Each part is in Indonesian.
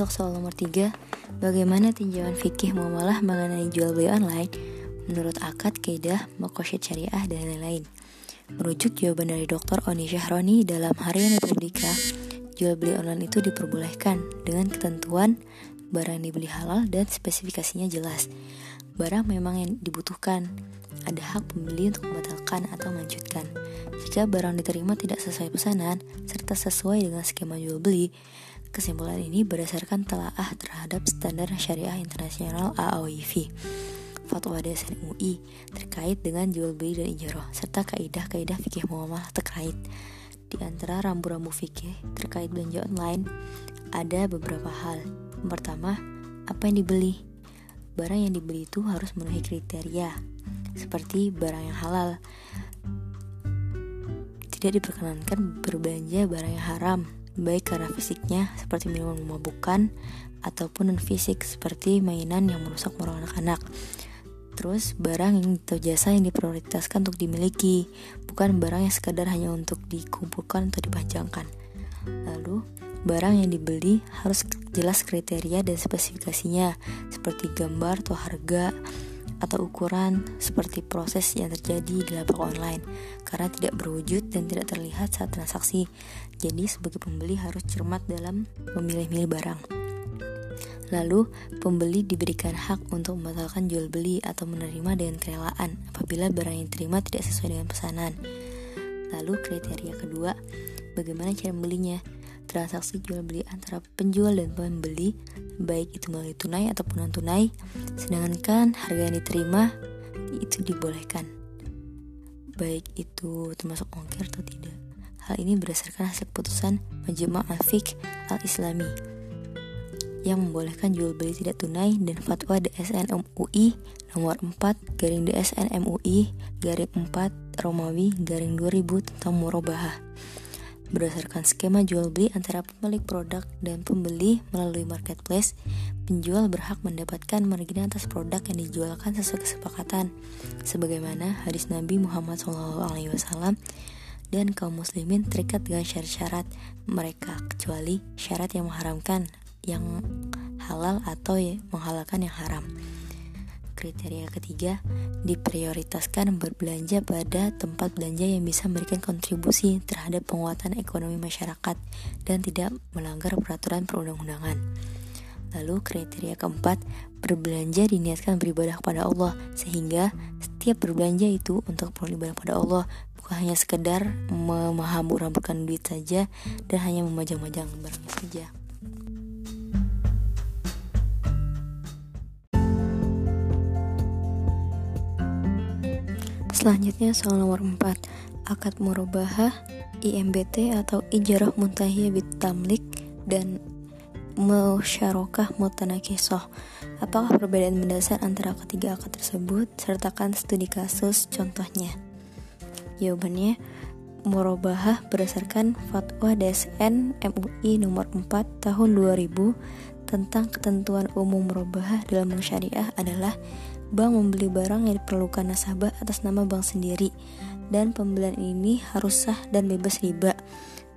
Untuk soal nomor 3, bagaimana tinjauan fikih muamalah mengenai jual beli online menurut akad, kaidah, maqasid syariah, dan lain-lain? Merujuk jawaban dari Dr. Oni Sahroni dalam Harian Republika, jual beli online itu diperbolehkan dengan ketentuan barang dibeli halal dan spesifikasinya jelas. Barang memang yang dibutuhkan, ada hak pembeli untuk membatalkan atau melanjutkan. Jika barang diterima tidak sesuai pesanan serta sesuai dengan skema jual beli. Kesimpulan ini berdasarkan telaah terhadap standar syariah internasional AAOIFI, fatwa DSN MUI terkait dengan jual beli dan ijarah, serta kaidah-kaidah fikih muamalah terkait. Di antara rambu-rambu fikih terkait belanja online ada beberapa hal. Yang pertama, apa yang dibeli? Barang yang dibeli itu harus memenuhi kriteria seperti barang yang halal. Tidak diperkenankan berbelanja barang yang haram, baik karena fisiknya seperti minuman memabukkan ataupun non fisik seperti mainan yang merusak moral anak-anak. Terus barang atau jasa yang diprioritaskan untuk dimiliki, bukan barang yang sekadar hanya untuk dikumpulkan atau dipajangkan. Lalu barang yang dibeli harus jelas kriteria dan spesifikasinya seperti gambar atau harga atau ukuran, seperti proses yang terjadi di lapak online, karena tidak berwujud dan tidak terlihat saat transaksi. Jadi sebagai pembeli harus cermat dalam memilih-milih barang. Lalu pembeli diberikan hak untuk membatalkan jual beli atau menerima dengan kerelaan apabila barang yang diterima tidak sesuai dengan pesanan. Lalu kriteria kedua, bagaimana cara membelinya? Transaksi jual beli antara penjual dan pembeli, baik itu melalui tunai ataupun non tunai, sedangkan harga yang diterima itu dibolehkan, baik itu termasuk ongkir atau tidak. Hal ini berdasarkan hasil keputusan Majma' Al-Fiqh Al-Islami yang membolehkan jual beli tidak tunai dan fatwa DSN MUI nomor 4/DSN MUI/4/Romawi/2000 tentang Murabahah. Berdasarkan skema jual beli antara pemilik produk dan pembeli melalui marketplace, penjual berhak mendapatkan margin atas produk yang dijualkan sesuai kesepakatan, sebagaimana hadis Nabi Muhammad SAW, dan kaum muslimin terikat dengan syarat-syarat mereka, kecuali syarat yang mengharamkan yang halal atau menghalalkan yang haram. Kriteria ketiga, diprioritaskan berbelanja pada tempat belanja yang bisa memberikan kontribusi terhadap penguatan ekonomi masyarakat dan tidak melanggar peraturan perundang-undangan. Lalu kriteria keempat, berbelanja diniatkan beribadah kepada Allah, sehingga setiap berbelanja itu untuk perlu ibadah kepada Allah, bukan hanya sekedar menghambur-hamburkan duit saja dan hanya memajang-majang barangnya saja. Selanjutnya soal nomor 4, akad murabahah, IMBT atau Ijarah Muntahiyah Bit Tamlik, dan Musyarakah Mutanaqisah. Apakah perbedaan mendasar antara ketiga akad tersebut? Sertakan studi kasus contohnya. Jawabannya, murabahah berdasarkan fatwa DSN MUI nomor 4 tahun 2000 tentang ketentuan umum murabahah dalam syariah adalah bank membeli barang yang diperlukan nasabah atas nama bank sendiri, dan pembelian ini harus sah dan bebas riba.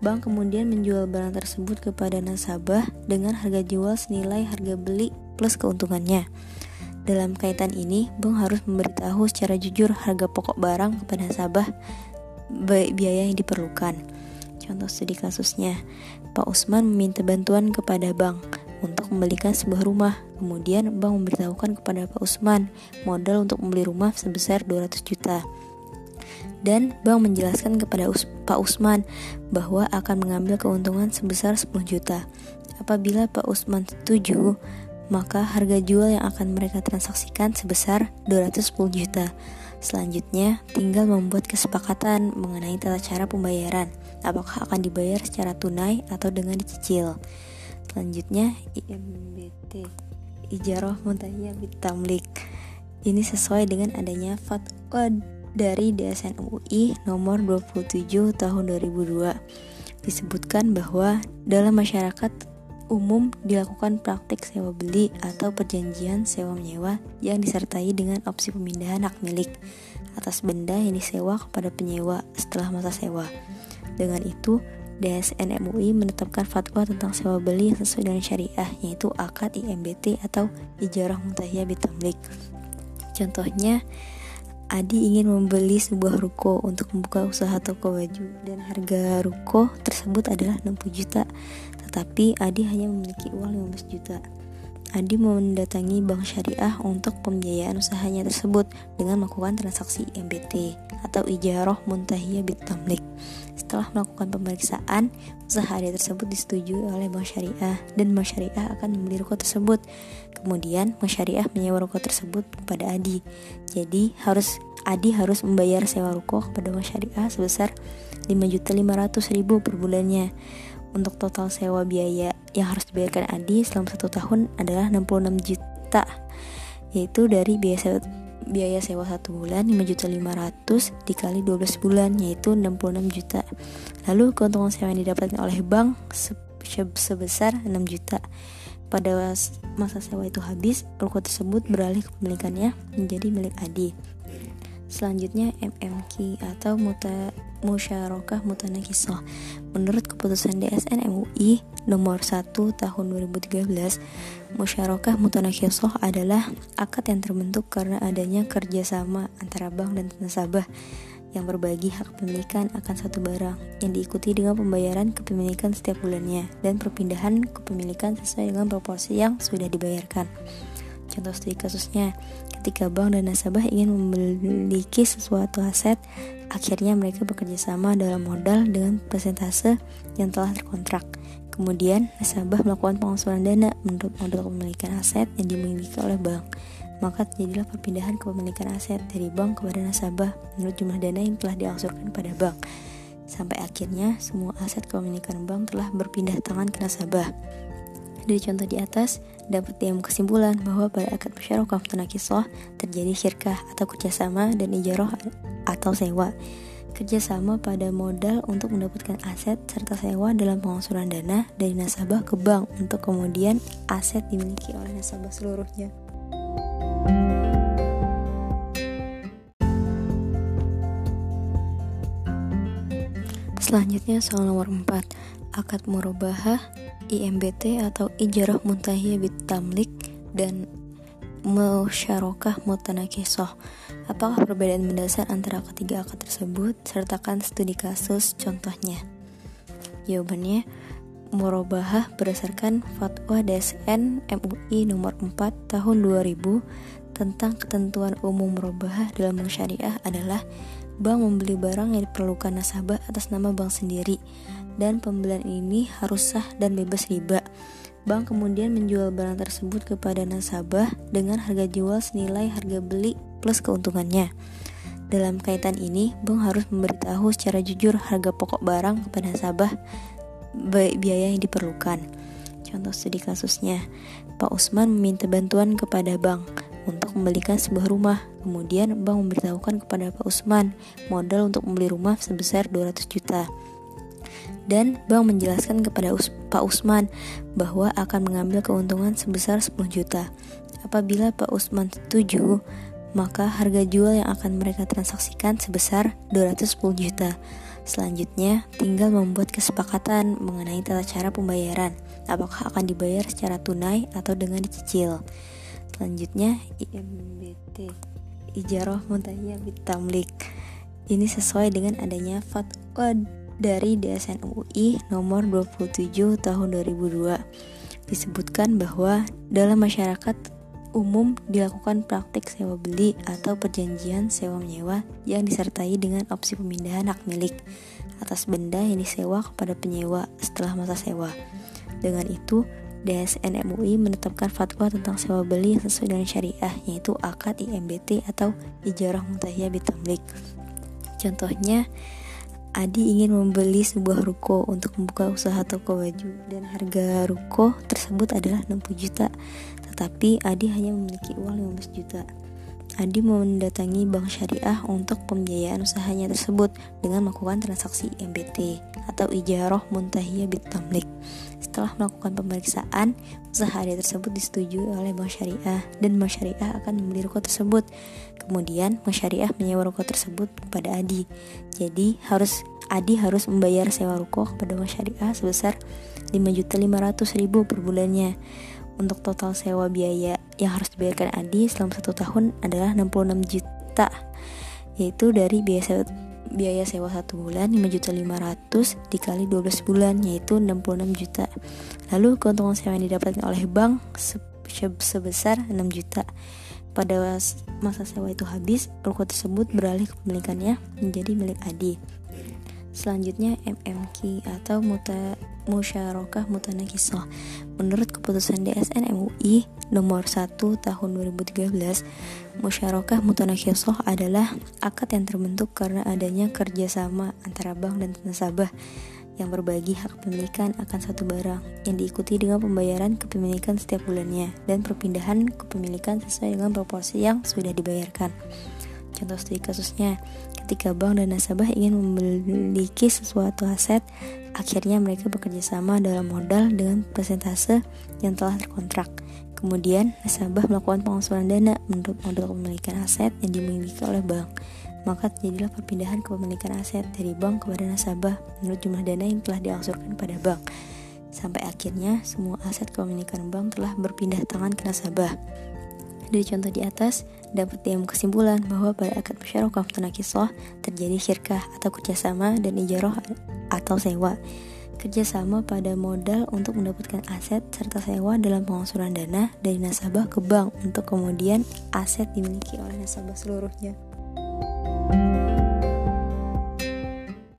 Bank kemudian menjual barang tersebut kepada nasabah dengan harga jual senilai harga beli plus keuntungannya. Dalam kaitan ini, bank harus memberitahu secara jujur harga pokok barang kepada nasabah, biaya yang diperlukan. Contoh studi kasusnya, Pak Usman meminta bantuan kepada bank untuk membelikan sebuah rumah. Kemudian bank memberitahukan kepada Pak Usman modal untuk membeli rumah sebesar 200 juta, dan bank menjelaskan kepada Pak Usman bahwa akan mengambil keuntungan sebesar 10 juta. Apabila Pak Usman setuju, maka harga jual yang akan mereka transaksikan sebesar 210 juta. Selanjutnya tinggal membuat kesepakatan mengenai tata cara pembayaran, apakah akan dibayar secara tunai atau dengan dicicil. Selanjutnya IMBT, Ijarah Muntahiyah Bit Tamlik. Ini sesuai dengan adanya fatwa dari DSN MUI nomor 27 tahun 2002. Disebutkan bahwa dalam masyarakat umum dilakukan praktik sewa beli atau perjanjian sewa menyewa yang disertai dengan opsi pemindahan hak milik atas benda yang disewa kepada penyewa setelah masa sewa. Dengan itu, DSN MUI menetapkan fatwa tentang sewa beli yang sesuai dengan syariah, yaitu akad IMBT atau Ijarah Muntahiyah Bit Tamlik. Contohnya, Adi ingin membeli sebuah ruko untuk membuka usaha toko baju, dan harga ruko tersebut adalah 60 juta, tetapi Adi hanya memiliki uang 15 juta. Adi mendatangi bank syariah untuk pembiayaan usahanya tersebut dengan melakukan transaksi IMBT atau Ijarah Muntahiyah Bit Tamlik. Setelah melakukan pemeriksaan, usaha Adi tersebut disetujui oleh bank syariah, dan bank syariah akan membeli ruko tersebut. Kemudian bank syariah menyewa ruko tersebut kepada Adi. Jadi Adi harus membayar sewa ruko kepada bank syariah sebesar 5.500.000 per bulannya. Untuk total sewa biaya yang harus dibayarkan Adi selama 1 tahun adalah 66 juta, yaitu dari biaya sewa 1 bulan 5.500.000 dikali 12 bulan, yaitu 66 juta. Lalu keuntungan sewa yang didapatkan oleh bank sebesar 6 juta. Pada masa sewa itu habis, ruko tersebut beralih kepemilikannya menjadi milik Adi. Selanjutnya MMQ atau Musyarakah Mutanaqisah. Menurut keputusan DSN MUI nomor 1 tahun 2013, Musyarakah Mutanaqisah adalah akad yang terbentuk karena adanya kerjasama antara bank dan nasabah yang berbagi hak kepemilikan akan satu barang, yang diikuti dengan pembayaran kepemilikan setiap bulannya dan perpindahan kepemilikan sesuai dengan proporsi yang sudah dibayarkan. Contoh studi kasusnya, ketika bank dan nasabah ingin memiliki sesuatu aset, akhirnya mereka bekerja sama dalam modal dengan persentase yang telah terkontrak. Kemudian nasabah melakukan pengasuhan dana menurut modal kepemilikan aset yang dimiliki oleh bank. Maka terjadilah perpindahan kepemilikan aset dari bank kepada nasabah menurut jumlah dana yang telah diangsurkan pada bank. Sampai akhirnya semua aset kepemilikan bank telah berpindah tangan ke nasabah. Dari contoh di atas, dapat diambil kesimpulan bahwa pada akad musyarakah mutanaqisah terjadi syirkah atau kerjasama dan ijarah atau sewa. Kerjasama pada modal untuk mendapatkan aset serta sewa dalam pengangsuran dana dari nasabah ke bank untuk kemudian aset dimiliki oleh nasabah seluruhnya. Selanjutnya soal nomor 4. Akad Murabahah, IMBT atau Ijarah Muntahiyah Bit Tamlik, dan Musyarakah Mutanaqisah. Apakah perbedaan mendasar antara ketiga akad tersebut? Sertakan studi kasus contohnya. Jawabannya, Murabahah berdasarkan fatwa DSN MUI nomor 4 tahun 2000 tentang ketentuan umum murabahah dalam bank syariah adalah bank membeli barang yang diperlukan nasabah atas nama bank sendiri, dan pembelian ini harus sah dan bebas riba. Bank kemudian menjual barang tersebut kepada nasabah dengan harga jual senilai harga beli plus keuntungannya. Dalam kaitan ini, bank harus memberitahu secara jujur harga pokok barang kepada nasabah, biaya yang diperlukan. Contoh studi kasusnya, Pak Usman meminta bantuan kepada bank untuk membelikan sebuah rumah. Kemudian bank memberitahukan kepada Pak Usman modal untuk membeli rumah sebesar 200 juta, dan bank menjelaskan kepada Pak Usman bahwa akan mengambil keuntungan sebesar 10 juta. Apabila Pak Usman setuju, maka harga jual yang akan mereka transaksikan sebesar 210 juta. Selanjutnya tinggal membuat kesepakatan mengenai tata cara pembayaran, apakah akan dibayar secara tunai atau dengan dicicil. Selanjutnya IMBT, Ijarah Muntahiyah Bit Tamlik. Ini sesuai dengan adanya fatwa dari DSN MUI nomor 27 tahun 2002. Disebutkan bahwa dalam masyarakat umum dilakukan praktik sewa beli atau perjanjian sewa menyewa yang disertai dengan opsi pemindahan hak milik atas benda yang disewa kepada penyewa setelah masa sewa. Dengan itu, DSN MUI menetapkan fatwa tentang sewa beli yang sesuai dengan syariah, yaitu akad IMBT atau Ijarah Muntahiyah Bit Tamlik. Contohnya, Adi ingin membeli sebuah ruko untuk membuka usaha toko baju, dan harga ruko tersebut adalah 60 juta, tetapi Adi hanya memiliki uang 15 juta. Adi mendatangi bank syariah untuk pembiayaan usahanya tersebut dengan melakukan transaksi IMBT atau Ijarah Muntahiyah Bit Tamlik. Setelah melakukan pemeriksaan, usaha Adi tersebut disetujui oleh bank syariah dan bank syariah akan membeli ruko tersebut. Kemudian, bank syariah menyewa ruko tersebut kepada Adi. Jadi, Adi harus membayar sewa ruko kepada bank syariah sebesar 5.500.000 per bulannya. Untuk total sewa biaya yang harus dibayarkan Adi selama 1 tahun adalah 66 juta, yaitu dari biaya sewa 1 bulan 5.500.000 dikali 12 bulan yaitu 66 juta. Lalu keuntungan sewa yang didapatkan oleh bank sebesar 6 juta. Pada masa sewa itu habis, ruko tersebut beralih kepemilikannya menjadi milik Adi. Selanjutnya MMQ atau Musyarakah Mutanaqisah. Menurut keputusan DSN MUI nomor 1 tahun 2013, Musyarakah Mutanaqisah adalah akad yang terbentuk karena adanya kerjasama antara bank dan nasabah yang berbagi hak kepemilikan akan satu barang yang diikuti dengan pembayaran kepemilikan setiap bulannya dan perpindahan kepemilikan sesuai dengan proporsi yang sudah dibayarkan. Contoh studi kasusnya, ketika bank dan nasabah ingin memiliki sesuatu aset, akhirnya mereka bekerja sama dalam modal dengan persentase yang telah terkontrak. Kemudian, nasabah melakukan pengosongan dana menurut modal kepemilikan aset yang dimiliki oleh bank. Maka terjadilah perpindahan kepemilikan aset dari bank kepada nasabah menurut jumlah dana yang telah diangsurkan pada bank. Sampai akhirnya, semua aset kepemilikan bank telah berpindah tangan ke nasabah. Dari contoh di atas, dapat diambil kesimpulan bahwa pada akad musyarakah mutanaqisah terjadi syirkah atau kerjasama dan ijarah atau sewa. Kerjasama pada modal untuk mendapatkan aset serta sewa dalam pengangsuran dana dari nasabah ke bank untuk kemudian aset dimiliki oleh nasabah seluruhnya.